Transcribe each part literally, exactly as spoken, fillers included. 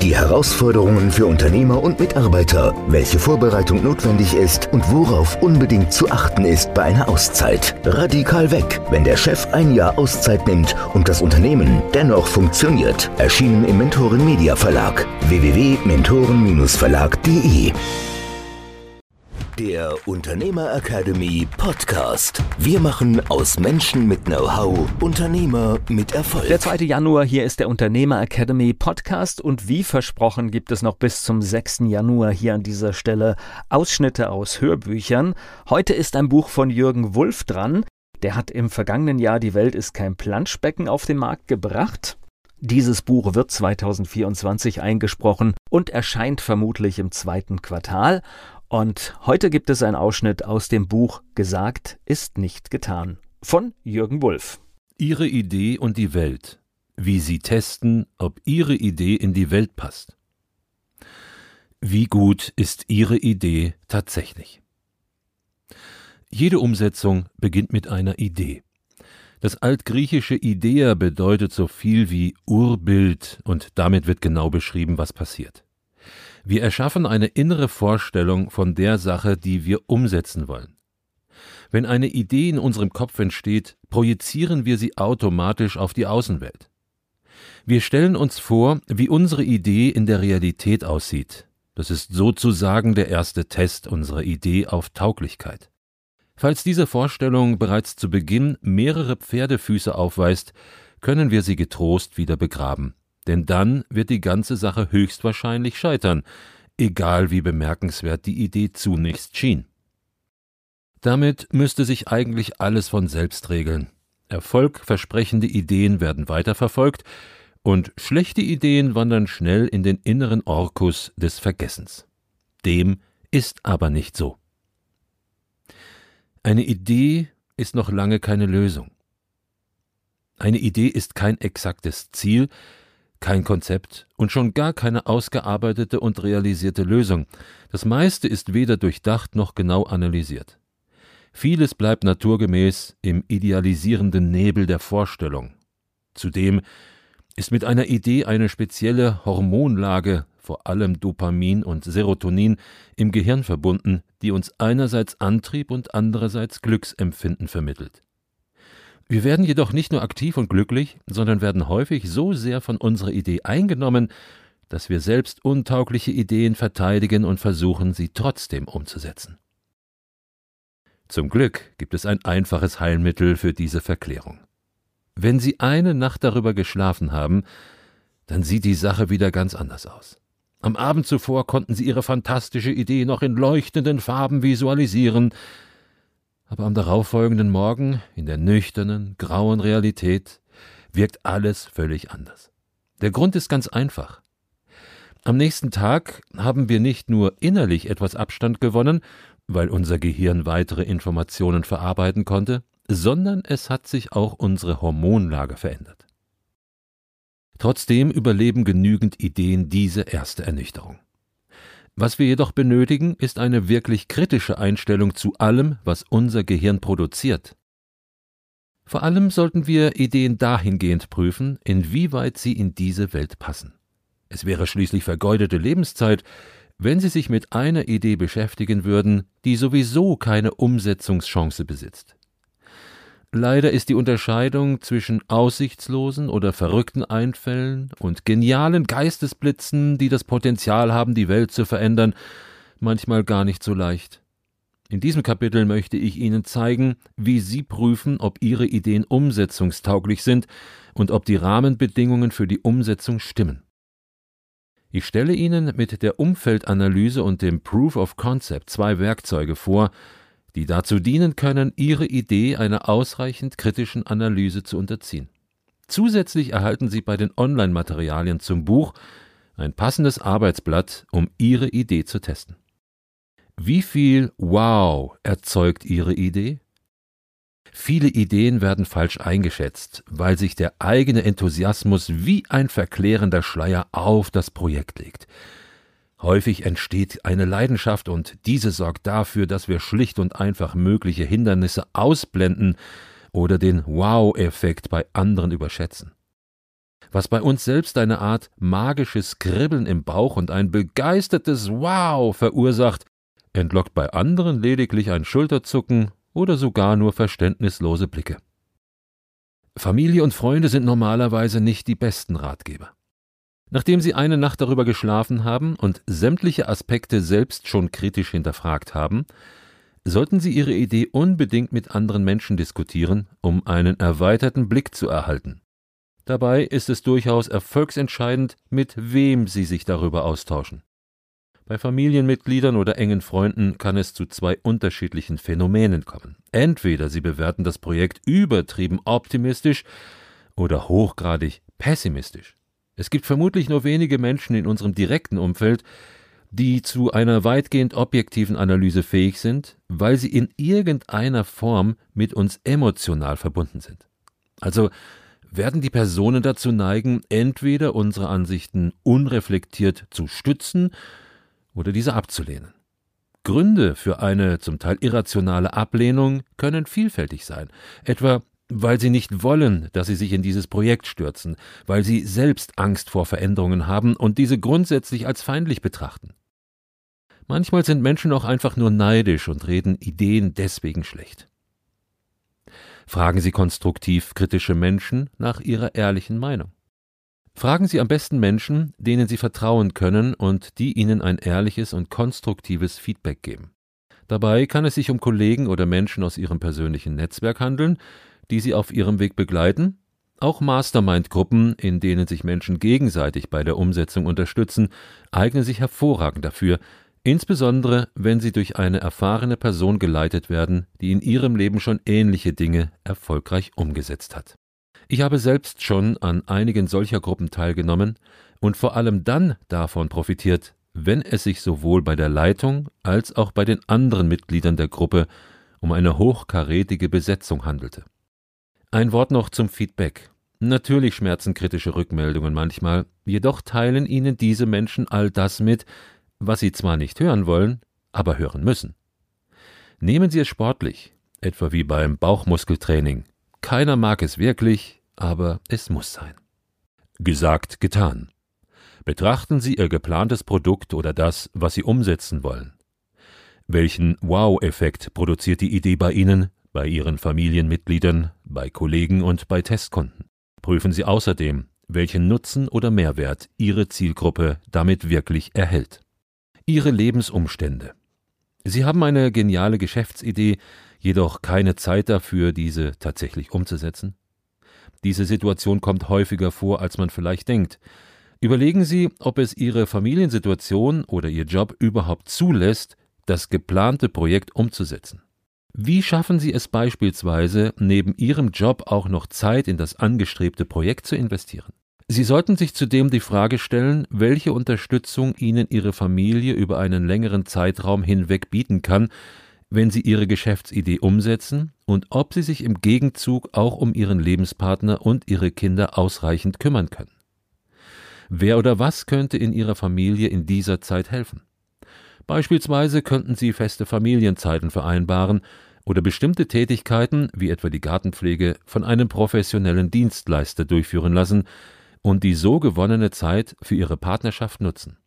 die Herausforderungen für Unternehmer und Mitarbeiter, welche Vorbereitung notwendig ist und worauf unbedingt zu achten ist bei einer Auszeit. Radikal weg, wenn der Chef ein Jahr Auszeit nimmt und das Unternehmen dennoch funktioniert. Erschienen im Mentoren-Media-Verlag. w w w punkt mentoren Bindestrich verlag punkt de. Der Unternehmer Academy Podcast. Wir machen aus Menschen mit Know-how Unternehmer mit Erfolg. Der zweite Januar, hier ist der Unternehmer Academy Podcast und wie versprochen gibt es noch bis zum sechsten Januar hier an dieser Stelle Ausschnitte aus Hörbüchern. Heute ist ein Buch von Jürgen Wulff dran. Der hat im vergangenen Jahr Die Welt ist kein Planschbecken auf den Markt gebracht. Dieses Buch wird zweitausendvierundzwanzig eingesprochen und erscheint vermutlich im zweiten Quartal. Und heute gibt es einen Ausschnitt aus dem Buch Gesamt ist nicht getan von Jürgen Wulff. Ihre Idee und die Welt. Wie Sie testen, ob Ihre Idee in die Welt passt. Wie gut ist Ihre Idee tatsächlich? Jede Umsetzung beginnt mit einer Idee. Das altgriechische Idea bedeutet so viel wie Urbild und damit wird genau beschrieben, was passiert. Wir erschaffen eine innere Vorstellung von der Sache, die wir umsetzen wollen. Wenn eine Idee in unserem Kopf entsteht, projizieren wir sie automatisch auf die Außenwelt. Wir stellen uns vor, wie unsere Idee in der Realität aussieht. Das ist sozusagen der erste Test unserer Idee auf Tauglichkeit. Falls diese Vorstellung bereits zu Beginn mehrere Pferdefüße aufweist, können wir sie getrost wieder begraben. Denn dann wird die ganze Sache höchstwahrscheinlich scheitern, egal wie bemerkenswert die Idee zunächst schien. Damit müsste sich eigentlich alles von selbst regeln. Erfolgversprechende Ideen werden weiterverfolgt und schlechte Ideen wandern schnell in den inneren Orkus des Vergessens. Dem ist aber nicht so. Eine Idee ist noch lange keine Lösung. Eine Idee ist kein exaktes Ziel, kein Konzept und schon gar keine ausgearbeitete und realisierte Lösung. Das meiste ist weder durchdacht noch genau analysiert. Vieles bleibt naturgemäß im idealisierenden Nebel der Vorstellung. Zudem ist mit einer Idee eine spezielle Hormonlage, vor allem Dopamin und Serotonin, im Gehirn verbunden, die uns einerseits Antrieb und andererseits Glücksempfinden vermittelt. Wir werden jedoch nicht nur aktiv und glücklich, sondern werden häufig so sehr von unserer Idee eingenommen, dass wir selbst untaugliche Ideen verteidigen und versuchen, sie trotzdem umzusetzen. Zum Glück gibt es ein einfaches Heilmittel für diese Verklärung. Wenn Sie eine Nacht darüber geschlafen haben, dann sieht die Sache wieder ganz anders aus. Am Abend zuvor konnten Sie Ihre fantastische Idee noch in leuchtenden Farben visualisieren, aber am darauffolgenden Morgen, in der nüchternen, grauen Realität, wirkt alles völlig anders. Der Grund ist ganz einfach. Am nächsten Tag haben wir nicht nur innerlich etwas Abstand gewonnen, weil unser Gehirn weitere Informationen verarbeiten konnte, sondern es hat sich auch unsere Hormonlage verändert. Trotzdem überleben genügend Ideen diese erste Ernüchterung. Was wir jedoch benötigen, ist eine wirklich kritische Einstellung zu allem, was unser Gehirn produziert. Vor allem sollten wir Ideen dahingehend prüfen, inwieweit sie in diese Welt passen. Es wäre schließlich vergeudete Lebenszeit, wenn Sie sich mit einer Idee beschäftigen würden, die sowieso keine Umsetzungschance besitzt. Leider ist die Unterscheidung zwischen aussichtslosen oder verrückten Einfällen und genialen Geistesblitzen, die das Potenzial haben, die Welt zu verändern, manchmal gar nicht so leicht. In diesem Kapitel möchte ich Ihnen zeigen, wie Sie prüfen, ob Ihre Ideen umsetzungstauglich sind und ob die Rahmenbedingungen für die Umsetzung stimmen. Ich stelle Ihnen mit der Umfeldanalyse und dem Proof of Concept zwei Werkzeuge vor, die dazu dienen können, Ihre Idee einer ausreichend kritischen Analyse zu unterziehen. Zusätzlich erhalten Sie bei den Online-Materialien zum Buch ein passendes Arbeitsblatt, um Ihre Idee zu testen. Wie viel Wow erzeugt Ihre Idee? Viele Ideen werden falsch eingeschätzt, weil sich der eigene Enthusiasmus wie ein verklärender Schleier auf das Projekt legt. Häufig entsteht eine Leidenschaft und diese sorgt dafür, dass wir schlicht und einfach mögliche Hindernisse ausblenden oder den Wow-Effekt bei anderen überschätzen. Was bei uns selbst eine Art magisches Kribbeln im Bauch und ein begeistertes Wow verursacht, entlockt bei anderen lediglich ein Schulterzucken oder sogar nur verständnislose Blicke. Familie und Freunde sind normalerweise nicht die besten Ratgeber. Nachdem sie eine Nacht darüber geschlafen haben und sämtliche Aspekte selbst schon kritisch hinterfragt haben, sollten sie ihre Idee unbedingt mit anderen Menschen diskutieren, um einen erweiterten Blick zu erhalten. Dabei ist es durchaus erfolgsentscheidend, mit wem sie sich darüber austauschen. Bei Familienmitgliedern oder engen Freunden kann es zu zwei unterschiedlichen Phänomenen kommen. Entweder sie bewerten das Projekt übertrieben optimistisch oder hochgradig pessimistisch. Es gibt vermutlich nur wenige Menschen in unserem direkten Umfeld, die zu einer weitgehend objektiven Analyse fähig sind, weil sie in irgendeiner Form mit uns emotional verbunden sind. Also werden die Personen dazu neigen, entweder unsere Ansichten unreflektiert zu stützen oder diese abzulehnen. Gründe für eine zum Teil irrationale Ablehnung können vielfältig sein, etwa weil sie nicht wollen, dass sie sich in dieses Projekt stürzen, weil sie selbst Angst vor Veränderungen haben und diese grundsätzlich als feindlich betrachten. Manchmal sind Menschen auch einfach nur neidisch und reden Ideen deswegen schlecht. Fragen Sie konstruktiv kritische Menschen nach ihrer ehrlichen Meinung. Fragen Sie am besten Menschen, denen Sie vertrauen können und die Ihnen ein ehrliches und konstruktives Feedback geben. Dabei kann es sich um Kollegen oder Menschen aus Ihrem persönlichen Netzwerk handeln, die Sie auf Ihrem Weg begleiten, auch Mastermind-Gruppen, in denen sich Menschen gegenseitig bei der Umsetzung unterstützen, eignen sich hervorragend dafür, insbesondere wenn sie durch eine erfahrene Person geleitet werden, die in ihrem Leben schon ähnliche Dinge erfolgreich umgesetzt hat. Ich habe selbst schon an einigen solcher Gruppen teilgenommen und vor allem dann davon profitiert, wenn es sich sowohl bei der Leitung als auch bei den anderen Mitgliedern der Gruppe um eine hochkarätige Besetzung handelte. Ein Wort noch zum Feedback. Natürlich schmerzen kritische Rückmeldungen manchmal, jedoch teilen Ihnen diese Menschen all das mit, was Sie zwar nicht hören wollen, aber hören müssen. Nehmen Sie es sportlich, etwa wie beim Bauchmuskeltraining. Keiner mag es wirklich, aber es muss sein. Gesagt, getan. Betrachten Sie Ihr geplantes Produkt oder das, was Sie umsetzen wollen. Welchen Wow-Effekt produziert die Idee bei Ihnen? Bei Ihren Familienmitgliedern, bei Kollegen und bei Testkunden. Prüfen Sie außerdem, welchen Nutzen oder Mehrwert Ihre Zielgruppe damit wirklich erhält. Ihre Lebensumstände. Sie haben eine geniale Geschäftsidee, jedoch keine Zeit dafür, diese tatsächlich umzusetzen. Diese Situation kommt häufiger vor, als man vielleicht denkt. Überlegen Sie, ob es Ihre Familiensituation oder Ihr Job überhaupt zulässt, das geplante Projekt umzusetzen. Wie schaffen Sie es beispielsweise, neben Ihrem Job auch noch Zeit in das angestrebte Projekt zu investieren? Sie sollten sich zudem die Frage stellen, welche Unterstützung Ihnen Ihre Familie über einen längeren Zeitraum hinweg bieten kann, wenn Sie Ihre Geschäftsidee umsetzen und ob Sie sich im Gegenzug auch um Ihren Lebenspartner und Ihre Kinder ausreichend kümmern können. Wer oder was könnte in Ihrer Familie in dieser Zeit helfen? Beispielsweise könnten Sie feste Familienzeiten vereinbaren oder bestimmte Tätigkeiten, wie etwa die Gartenpflege, von einem professionellen Dienstleister durchführen lassen und die so gewonnene Zeit für Ihre Partnerschaft nutzen.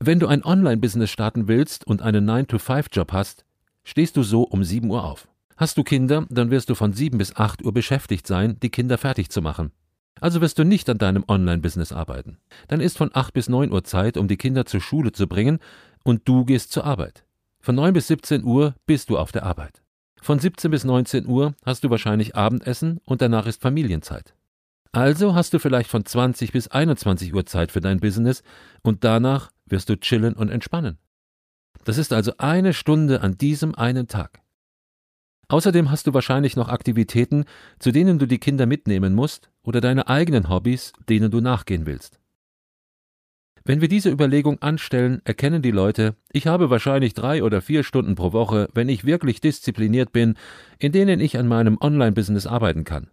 Wenn du ein Online-Business starten willst und einen nine to five Job hast, stehst du so um sieben Uhr auf. Hast du Kinder, dann wirst du von sieben bis acht Uhr beschäftigt sein, die Kinder fertig zu machen. Also wirst du nicht an deinem Online-Business arbeiten. Dann ist von acht bis neun Uhr Zeit, um die Kinder zur Schule zu bringen, und du gehst zur Arbeit. Von neun bis siebzehn Uhr bist du auf der Arbeit. Von siebzehn bis neunzehn Uhr hast du wahrscheinlich Abendessen und danach ist Familienzeit. Also hast du vielleicht von zwanzig bis einundzwanzig Uhr Zeit für dein Business und danach wirst du chillen und entspannen. Das ist also eine Stunde an diesem einen Tag. Außerdem hast du wahrscheinlich noch Aktivitäten, zu denen du die Kinder mitnehmen musst oder deine eigenen Hobbys, denen du nachgehen willst. Wenn wir diese Überlegung anstellen, erkennen die Leute, ich habe wahrscheinlich drei oder vier Stunden pro Woche, wenn ich wirklich diszipliniert bin, in denen ich an meinem Online-Business arbeiten kann.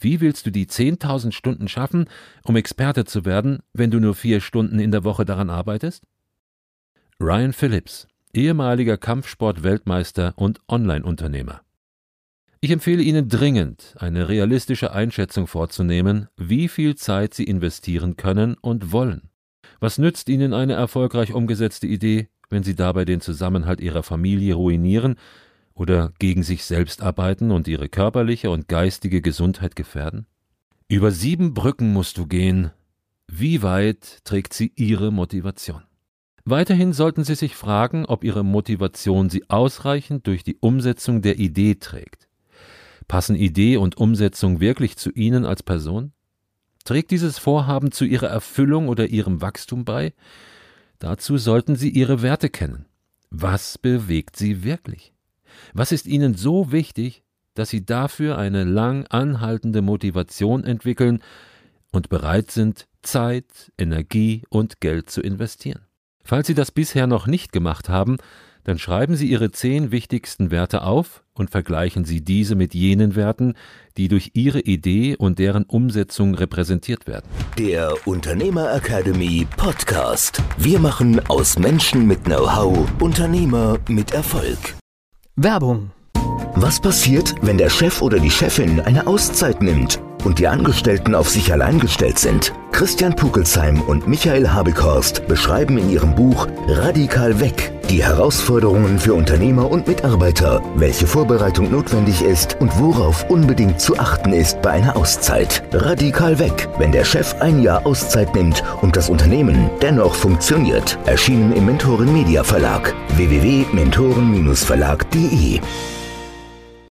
Wie willst du die zehntausend Stunden schaffen, um Experte zu werden, wenn du nur vier Stunden in der Woche daran arbeitest? Ryan Phillips, ehemaliger Kampfsport-Weltmeister und Online-Unternehmer. Ich empfehle Ihnen dringend, eine realistische Einschätzung vorzunehmen, wie viel Zeit Sie investieren können und wollen. Was nützt Ihnen eine erfolgreich umgesetzte Idee, wenn Sie dabei den Zusammenhalt Ihrer Familie ruinieren oder gegen sich selbst arbeiten und Ihre körperliche und geistige Gesundheit gefährden? Über sieben Brücken musst du gehen. Wie weit trägt sie Ihre Motivation? Weiterhin sollten Sie sich fragen, ob Ihre Motivation Sie ausreichend durch die Umsetzung der Idee trägt. Passen Idee und Umsetzung wirklich zu Ihnen als Person? Trägt dieses Vorhaben zu Ihrer Erfüllung oder Ihrem Wachstum bei? Dazu sollten Sie Ihre Werte kennen. Was bewegt Sie wirklich? Was ist Ihnen so wichtig, dass Sie dafür eine lang anhaltende Motivation entwickeln und bereit sind, Zeit, Energie und Geld zu investieren? Falls Sie das bisher noch nicht gemacht haben, dann schreiben Sie Ihre zehn wichtigsten Werte auf und vergleichen Sie diese mit jenen Werten, die durch Ihre Idee und deren Umsetzung repräsentiert werden. Der Unternehmer Academy Podcast. Wir machen aus Menschen mit Know-how Unternehmer mit Erfolg. Werbung. Was passiert, wenn der Chef oder die Chefin eine Auszeit nimmt und die Angestellten auf sich allein gestellt sind? Christian Pukelsheim und Michael Habelkorst beschreiben in ihrem Buch Radikal weg die Herausforderungen für Unternehmer und Mitarbeiter, welche Vorbereitung notwendig ist und worauf unbedingt zu achten ist bei einer Auszeit. Radikal weg, wenn der Chef ein Jahr Auszeit nimmt und das Unternehmen dennoch funktioniert. Erschienen im Mentoren-Media-Verlag. w w w punkt mentoren Bindestrich verlag punkt d e